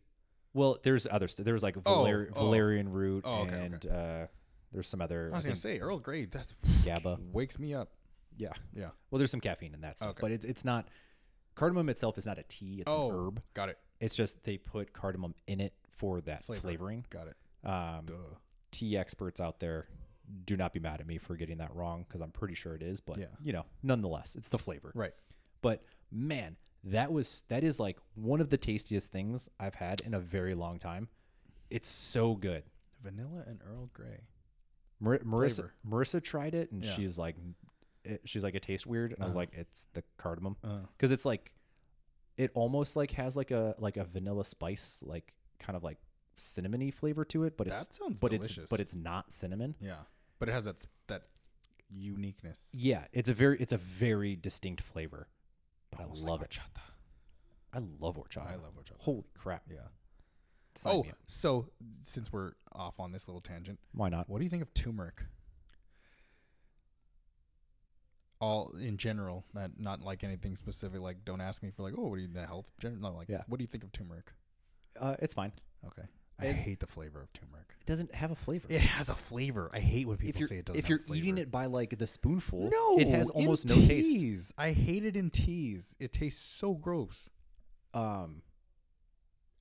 Well, there's other stuff. There was like Valer- oh, oh. valerian root oh, okay, and okay. Uh, there's some other. I was going to say Earl Grey. That's GABA. Wakes me up. Yeah. Yeah. Well, there's some caffeine in that stuff, okay. But it's it's not cardamom itself is not a tea. It's oh, an herb. Got it. It's just they put cardamom in it for that flavor. Flavoring. Got it. Um, Duh. O P T experts out there, do not be mad at me for getting that wrong, because I'm pretty sure it is. But, yeah. you know, nonetheless, it's the flavor. Right. But, man, that was that is like one of the tastiest things I've had in a very long time. It's so good. Vanilla and Earl Grey. Mar- Marissa flavor. Marissa tried it, and yeah. she's like, it, she's like, it tastes weird. And uh-huh. I was like, it's the cardamom. Because uh-huh. it's like, it almost like has like a like a vanilla spice, like kind of like cinnamony flavor to it. But that it's, sounds but delicious. It's, but it's not cinnamon. Yeah. But it has that that uniqueness. Yeah, it's a very it's a very distinct flavor. But Almost I love like it. I love horchata. I love horchata. Holy crap! Yeah. Sign oh, so since we're off on this little tangent, why not? What do you think of turmeric? All in general, not not like anything specific. Like, don't ask me for like, oh, what do you the health? General, no, like, yeah. what do you think of turmeric? Uh, it's fine. Okay. I it, hate the flavor of turmeric. It doesn't have a flavor. It has a flavor. I hate when people say it doesn't have a flavor. If you're eating it by like the spoonful, no, it has almost no taste. I hate it in teas. It tastes so gross. Um,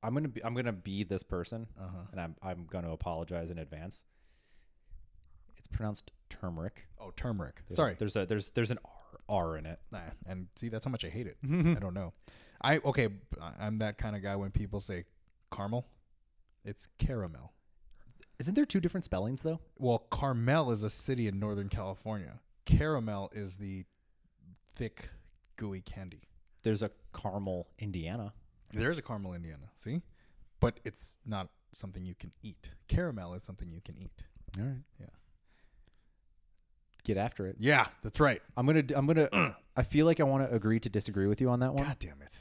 I'm gonna be I'm gonna be this person, uh-huh. and I'm I'm gonna apologize in advance. It's pronounced turmeric. Oh, turmeric. There's Sorry. A, there's a there's there's an R R in it. Nah, and see, that's how much I hate it. I don't know. I okay. I'm that kind of guy when people say caramel. It's caramel. Isn't there two different spellings, though? Well, Carmel is a city in Northern California. Caramel is the thick, gooey candy. There's a Carmel, Indiana. There's a Carmel, Indiana. See? But it's not something you can eat. Caramel is something you can eat. All right. Yeah. Get after it. Yeah, that's right. I'm going to, I'm going to, I feel like I want to agree to disagree with you on that one. God damn it.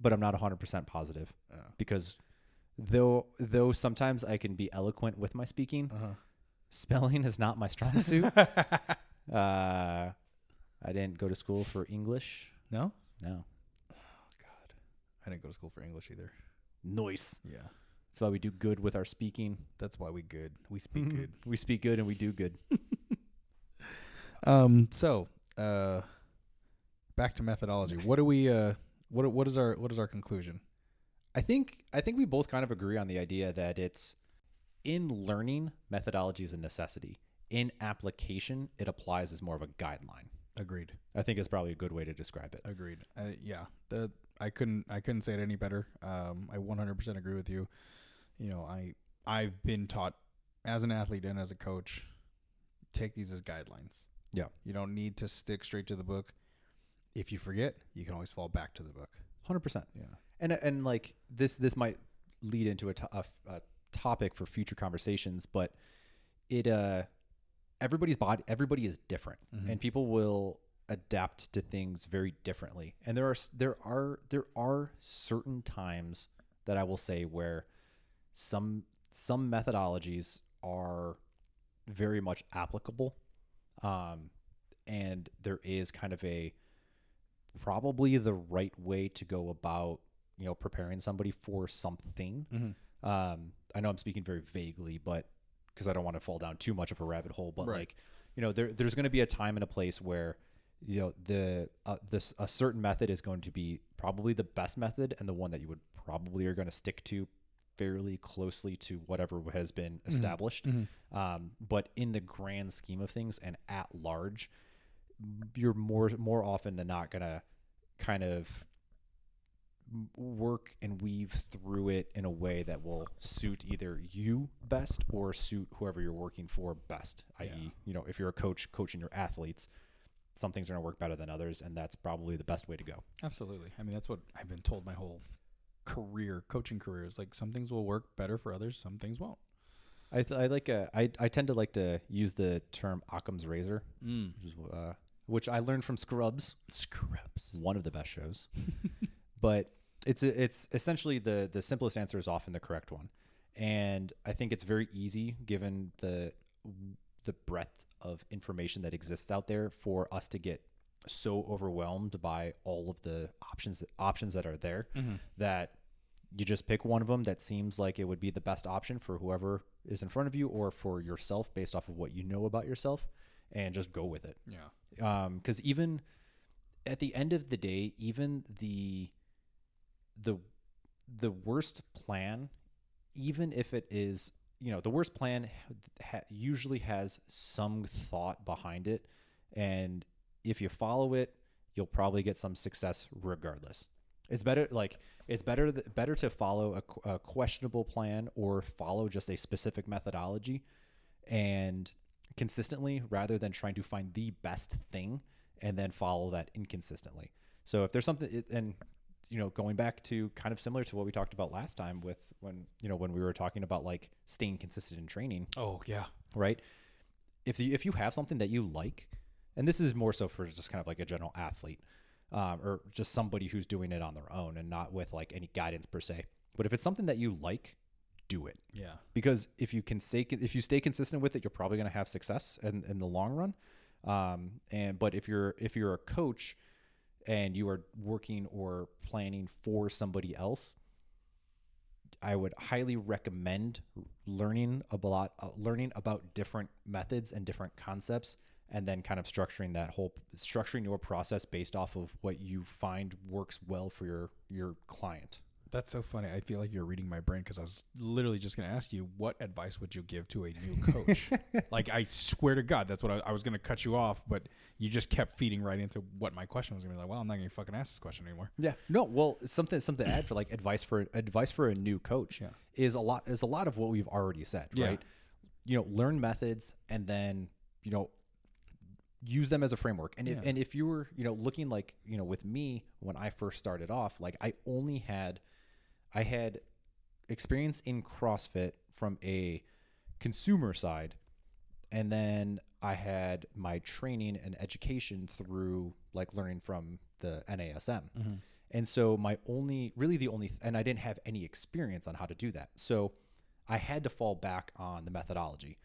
But I'm not one hundred percent positive oh. because... Though though sometimes I can be eloquent with my speaking, uh-huh. spelling is not my strong suit. uh, I didn't go to school for English. No? No. Oh, God. I didn't go to school for English either. Nice. Yeah. That's why we do good with our speaking. That's why we good. We speak mm-hmm. good. We speak good and we do good. um. So, uh, back to methodology. What do we? Uh. What What is our What is our conclusion? I think I think we both kind of agree on the idea that it's in learning, methodology is a necessity. In application, it applies as more of a guideline. Agreed. I think it's probably a good way to describe it. Agreed. Uh, yeah, the I couldn't I couldn't say it any better. Um, I one hundred percent agree with you. You know, I I've been taught as an athlete and as a coach, take these as guidelines. Yeah. You don't need to stick straight to the book. If you forget, you can always fall back to the book. one hundred percent. Yeah. And and like this, this might lead into a, to, a, a topic for future conversations, but it uh, everybody's body, everybody is different, mm-hmm. and people will adapt to things very differently. And there are there are there are certain times that I will say where some some methodologies are very much applicable, um, and there is kind of a probably the right way to go about. You know, preparing somebody for something. Mm-hmm. Um, I know I'm speaking very vaguely, but because I don't want to fall down too much of a rabbit hole. But right. like, you know, there, there's going to be a time and a place where, you know, the uh, this a certain method is going to be probably the best method and the one that you would probably are going to stick to fairly closely to whatever has been established. Mm-hmm. Um, but in the grand scheme of things and at large, you're more more often than not going to kind of work and weave through it in a way that will suit either you best or suit whoever you're working for best. Yeah. that is, you know, if you're a coach coaching your athletes, some things are going to work better than others, and that's probably the best way to go. Absolutely. I mean, that's what I've been told my whole career, coaching career, is like some things will work better for others, some things won't. I th- I like a, I I tend to like to use the term Occam's Razor, mm. which, is, uh, which I learned from Scrubs. Scrubs, one of the best shows, but. It's it's essentially the, the simplest answer is often the correct one. And I think it's very easy, given the the breadth of information that exists out there, for us to get so overwhelmed by all of the options options that are there mm-hmm. that you just pick one of them that seems like it would be the best option for whoever is in front of you or for yourself based off of what you know about yourself and just go with it. Yeah. Um, 'cause even at the end of the day, even the... the the worst plan, even if it is you know, the worst plan ha- usually has some thought behind it. And if you follow it, you'll probably get some success regardless. It's better, like it's better, th- better to follow a, a questionable plan or follow just a specific methodology and consistently rather than trying to find the best thing and then follow that inconsistently. So if there's something, and you know, going back to kind of similar to what we talked about last time with when, you know, when we were talking about like staying consistent in training. Oh yeah. Right. If you, if you have something that you like, and this is more so for just kind of like a general athlete, um, or just somebody who's doing it on their own and not with like any guidance per se, but if it's something that you like, do it. Yeah. Because if you can stay, if you stay consistent with it, you're probably going to have success in, in the long run. Um, and, but if you're, if you're a coach and you are working or planning for somebody else, I would highly recommend learning about uh, learning about different methods and different concepts, and then kind of structuring that whole structuring your process based off of what you find works well for your, your client. That's so funny. I feel like you're reading my brain because I was literally just going to ask you, what advice would you give to a new coach? Like, I swear to God, that's what I, I was going to cut you off, but you just kept feeding right into what my question was going to be like. Well, I'm not going to fucking ask this question anymore. Yeah. No. Well, something something to add for like advice for advice for a new coach yeah. is a lot is a lot of what we've already said, yeah. right? You know, learn methods and then you know use them as a framework. And yeah. if, and if you were you know looking like you know with me when I first started off, like I only had I had experience in CrossFit from a consumer side, and then I had my training and education through like learning from the N A S M. Mm-hmm. And so my only, really the only, and I didn't have any experience on how to do that. So I had to fall back on the methodology.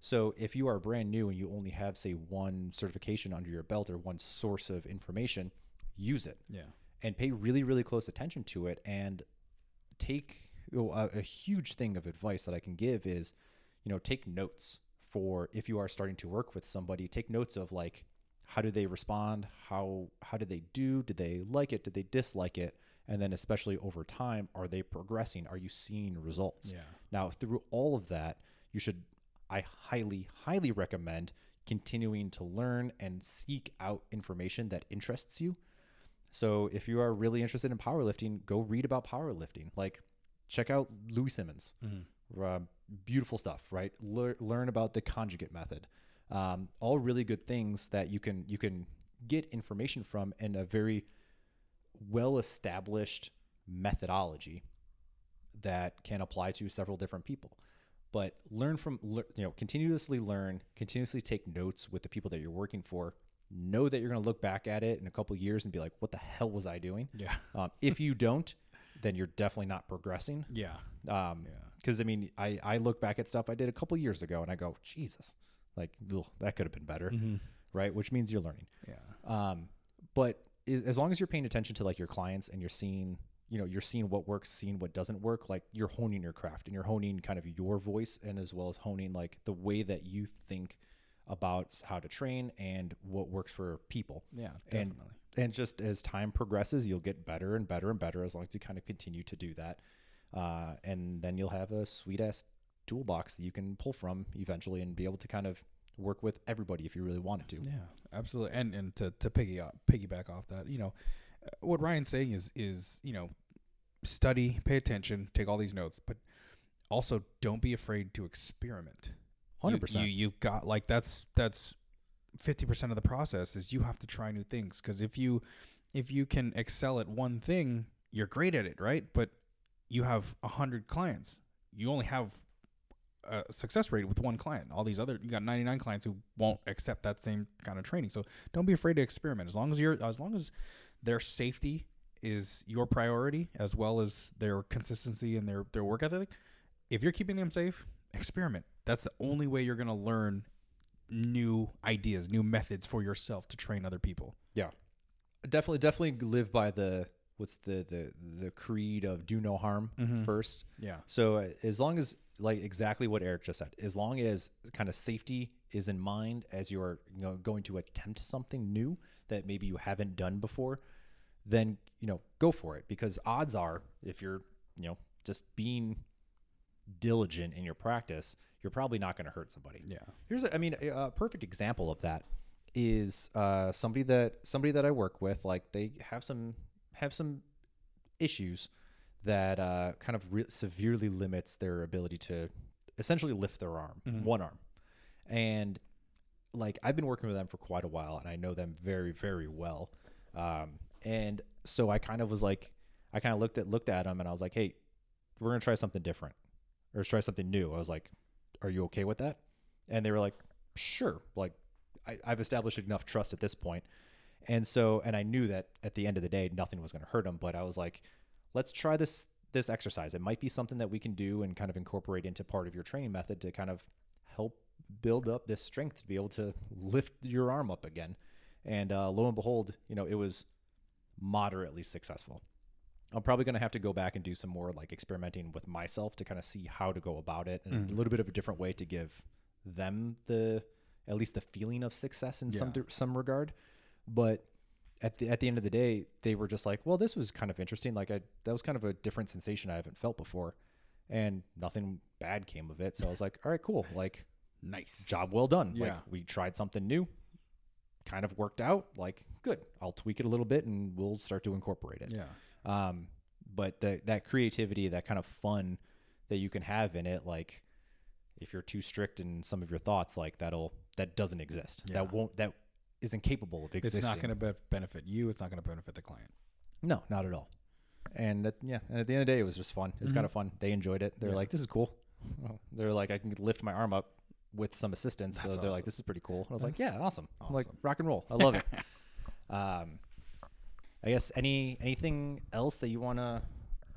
So if you are brand new and you only have, say, one certification under your belt or one source of information, use it. Yeah. And pay really, really close attention to it. And take you know, a, a huge thing of advice that I can give is, you know, take notes for if you are starting to work with somebody, take notes of like, how do they respond? How, how did they do? Did they like it? Did they dislike it? And then especially over time, are they progressing? Are you seeing results? Yeah. Now through all of that, you should, I highly, highly recommend continuing to learn and seek out information that interests you. So if you are really interested in powerlifting, go read about powerlifting. Like, check out Louis Simmons. Mm-hmm. Uh, beautiful stuff, right? Le- learn about the conjugate method. Um, all really good things that you can you can get information from in a very well-established methodology that can apply to several different people. But learn from le- you know continuously learn, continuously take notes with the people that you're working for. Know that you're going to look back at it in a couple of years and be like, what the hell was I doing? Yeah. Um, if you don't, then you're definitely not progressing. Yeah. Um, yeah. Cause I mean, I, I look back at stuff I did a couple of years ago and I go, Jesus, like, ugh, that could have been better. Mm-hmm. Right. Which means you're learning. Yeah. Um, but is, as long as you're paying attention to like your clients and you're seeing, you know, you're seeing what works, seeing what doesn't work, like you're honing your craft and you're honing kind of your voice and as well as honing like the way that you think about how to train and what works for people. Yeah, definitely. And, and just as time progresses, you'll get better and better and better as long as you kind of continue to do that. Uh, and then you'll have a sweet ass toolbox that you can pull from eventually and be able to kind of work with everybody if you really wanted to. Yeah, absolutely. And and to, to piggy up, piggyback off that, you know, what Ryan's saying is, is, you know, study, pay attention, take all these notes, but also don't be afraid to experiment. one hundred percent You, you, you've got like that's that's fifty percent of the process is you have to try new things, because if you if you can excel at one thing, you're great at it, right? But you have one hundred clients. You only have a success rate with one client. All these other, you got ninety-nine clients who won't accept that same kind of training. So don't be afraid to experiment. As long as you're as long as their safety is your priority as well as their consistency and their their work ethic, if you're keeping them safe, experiment. That's the only way you're going to learn new ideas, new methods for yourself to train other people. Yeah, definitely, definitely live by the, what's the, the, the creed of do no harm mm-hmm. first. Yeah. So as long as like exactly what Eric just said, as long as kind of safety is in mind as you're you know going to attempt something new that maybe you haven't done before, then, you know, go for it, because odds are if you're, you know, just being diligent in your practice, you're probably not going to hurt somebody. Yeah. Here's, a, I mean, a, a perfect example of that is uh, somebody that somebody that I work with. Like, they have some have some issues that uh, kind of re- severely limits their ability to essentially lift their arm, mm-hmm. one arm, and like I've been working with them for quite a while, and I know them very, very well. Um, and so I kind of was like, I kind of looked at looked at them, and I was like, hey, we're gonna try something different, or try something new. I was like, are you okay with that? And they were like, sure. Like, I, I've established enough trust at this point. And so, and I knew that at the end of the day, nothing was going to hurt them, but I was like, let's try this, this exercise. It might be something that we can do and kind of incorporate into part of your training method to kind of help build up this strength to be able to lift your arm up again. And, uh, lo and behold, you know, it was moderately successful. I'm probably going to have to go back and do some more like experimenting with myself to kind of see how to go about it, and mm. a little bit of a different way to give them the, at least the feeling of success in yeah. some, some regard. But at the, at the end of the day, they were just like, well, this was kind of interesting. Like I, that was kind of a different sensation I haven't felt before, and nothing bad came of it. So I was like, all right, cool. Like, nice job. Well done. Yeah. Like, we tried something new, kind of worked out. Like, good. I'll tweak it a little bit and we'll start to incorporate it. Yeah. Um, but the, that creativity, that kind of fun that you can have in it, like if you're too strict in some of your thoughts, like that'll, that doesn't exist. Yeah. That won't, that isn't capable of existing. It's not going to be- benefit you. It's not going to benefit the client. No, not at all. And at, yeah. And at the end of the day, it was just fun. It was mm-hmm. kind of fun. They enjoyed it. They're yeah. like, this is cool. Well, they're like, I can lift my arm up with some assistance. That's so awesome. They're like, this is pretty cool. And I was That's like, yeah, awesome. awesome. I'm like, rock and roll. I love it. um, I guess any anything else that you want to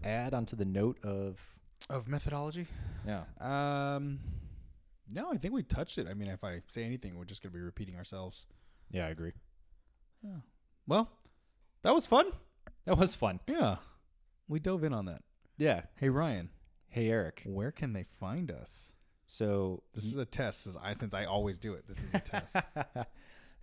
add onto the note of of methodology? Yeah. Um, no, I think we touched it. I mean, if I say anything, we're just gonna be repeating ourselves. Yeah, I agree. Yeah. Well, that was fun. That was fun. Yeah. We dove in on that. Yeah. Hey Ryan. Hey Eric. Where can they find us? So this y- is a test. Since I since I always do it, this is a test.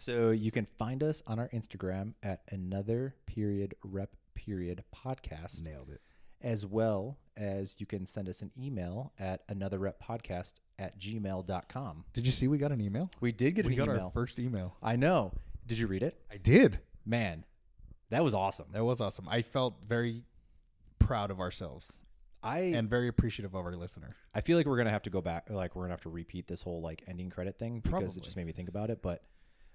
So you can find us on our Instagram at another period rep period podcast. Nailed it. As well as you can send us an email at another rep podcast at gmail dot com. Did you see we got an email? We did get we an email. We got our first email. I know. Did you read it? I did. Man, that was awesome. That was awesome. I felt very proud of ourselves. I and very appreciative of our listener. I feel like we're going to have to go back. Like we're going to have to repeat this whole like ending credit thing because Probably. It just made me think about it. But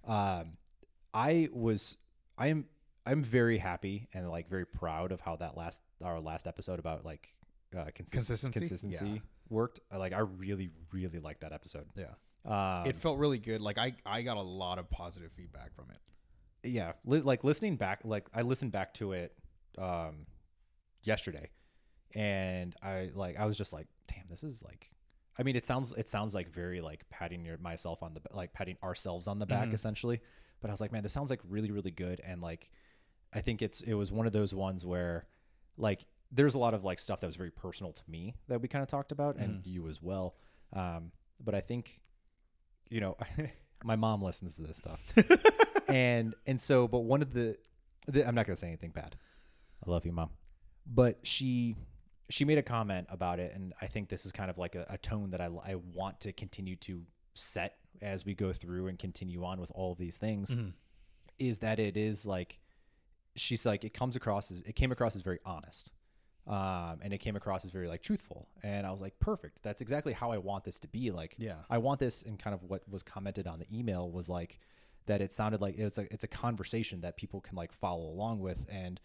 Um, I was, I am, I'm very happy and like very proud of how that last, our last episode about like, uh, consist- consistency, consistency yeah. worked. I, like, I really, really liked that episode. Yeah. Um, it felt really good. Like I, I got a lot of positive feedback from it. Yeah. Li- like listening back, like I listened back to it, um, yesterday, and I like, I was just like, damn, this is like, I mean, it sounds it sounds like very like patting your, myself on the like patting ourselves on the back mm-hmm. essentially, but I was like, man, this sounds like really really good, and like, I think it's it was one of those ones where, like, there's a lot of like stuff that was very personal to me that we kind of talked about mm-hmm. and you as well, um, but I think, you know, my mom listens to this stuff, and and so but one of the, the I'm not gonna say anything bad, I love you, Mom, but she. She made a comment about it, and I think this is kind of like a, a tone that I, I want to continue to set as we go through and continue on with all of these things mm-hmm. is that it is like, she's like, it comes across as, it came across as very honest. Um, and it came across as very like truthful. And I was like, perfect. That's exactly how I want this to be. Like, yeah, I want this. And kind of what was commented on the email was like, that it sounded like it's a, it's a conversation that people can like follow along with. And,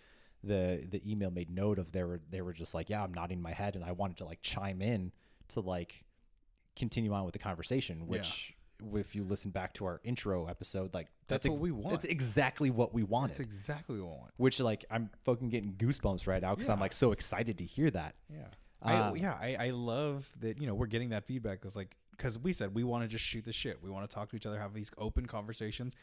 the the email made note of they were they were just like, yeah, I'm nodding my head, and I wanted to like chime in to like continue on with the conversation, which yeah. if you listen back to our intro episode, like that's, that's ex- what we want. That's exactly what we wanted. That's exactly what we want. Which like I'm fucking getting goosebumps right now because yeah. I'm like so excited to hear that. Yeah. Um, I, yeah, I, I love that, you know, we're getting that feedback because like because we said we want to just shoot the shit. We want to talk to each other, have these open conversations,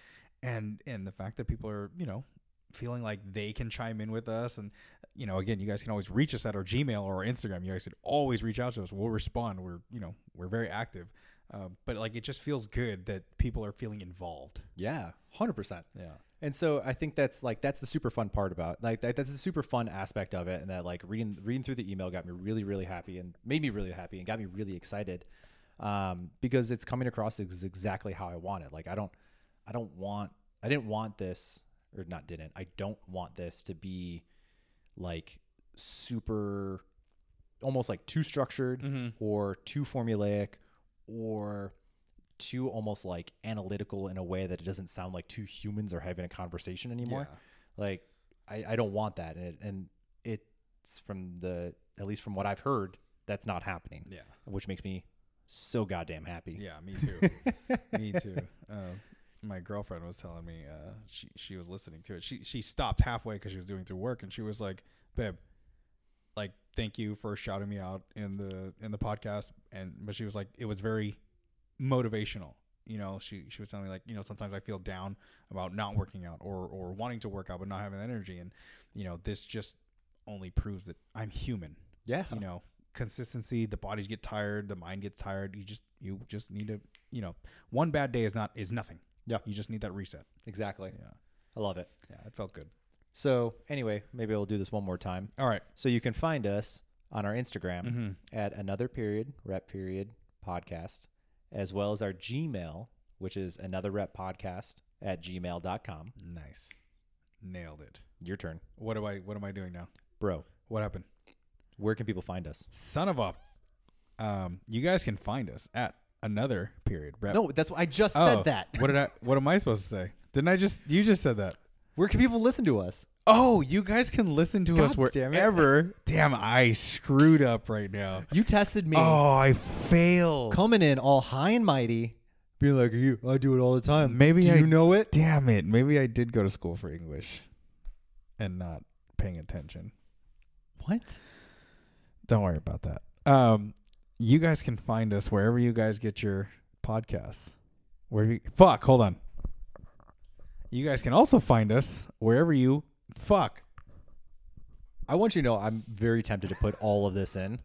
and and the fact that people are, you know, feeling like they can chime in with us. And, you know, again, you guys can always reach us at our Gmail or our Instagram. You guys could always reach out to us. We'll respond. We're, you know, we're very active. Uh, but like, it just feels good that people are feeling involved. Yeah. one hundred percent. Yeah. And so I think that's like, that's the super fun part about like, that, that's the super fun aspect of it. And that like reading, reading through the email got me really, really happy and made me really happy and got me really excited. Um, because it's coming across as exactly how I want it. Like, I don't, I don't want, I didn't want this or not didn't, I don't want this to be like super almost like too structured mm-hmm. or too formulaic or too almost like analytical in a way that it doesn't sound like two humans are having a conversation anymore. Yeah. Like I, I don't want that. And, it, and it's from the, at least from what I've heard, that's not happening. Yeah. Which makes me so goddamn happy. Yeah. Me too. me too. Um, my girlfriend was telling me, uh, she, she was listening to it. She, she stopped halfway cause she was doing through work and she was like, babe, like, thank you for shouting me out in the, in the podcast. And, but she was like, it was very motivational, you know. She she was telling me like, you know, sometimes I feel down about not working out or or wanting to work out but not having the energy, and you know, this just only proves that I'm human. Yeah, you know, consistency, the bodies get tired, the mind gets tired. You just you just need to, you know, one bad day is not is nothing. Yeah, you just need that reset. Exactly. Yeah, I love it. Yeah, it felt good. So anyway, maybe I'll do this one more time. All right. So you can find us on our Instagram mm-hmm. at another period rep period podcast, as well as our Gmail, which is another rep podcast at gmail dot com. Nice. Nailed it. Your turn. What am I, what am I doing now? Bro. What happened? Where can people find us? Son of a... F- um, you guys can find us at another period rep. No, that's what I just oh, said that. What did I, what am I supposed to say? Didn't I just, you just said that. Where can people listen to us? Oh, you guys can listen to God us wherever. Damn, damn, I screwed up right now. You tested me. Oh, I failed. Coming in all high and mighty. Be like, you, I do it all the time. Maybe do I, you know it? Damn it. Maybe I did go to school for English and not paying attention. What? Don't worry about that. Um, you guys can find us wherever you guys get your podcasts. Where you, fuck, hold on. You guys can also find us wherever you... Fuck. I want you to know I'm very tempted to put all of this in.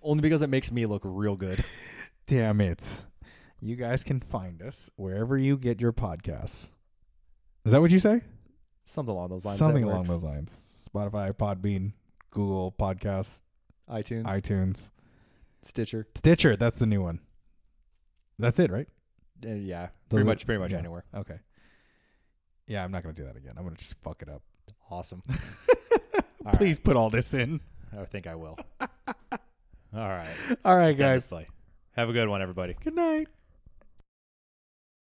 Only because it makes me look real good. Damn it. You guys can find us wherever you get your podcasts. Is that what you say? Something along those lines. Something along those lines. Spotify, Podbean, Google Podcasts. iTunes. iTunes. Stitcher. Stitcher. That's the new one. That's it, right? Uh, yeah. Pretty much, pretty much anywhere. Okay. Yeah, I'm not going to do that again. I'm going to just fuck it up. Awesome. Please right. Put all this in. I think I will. All right. All right, guys. Have a good one, everybody. Good night.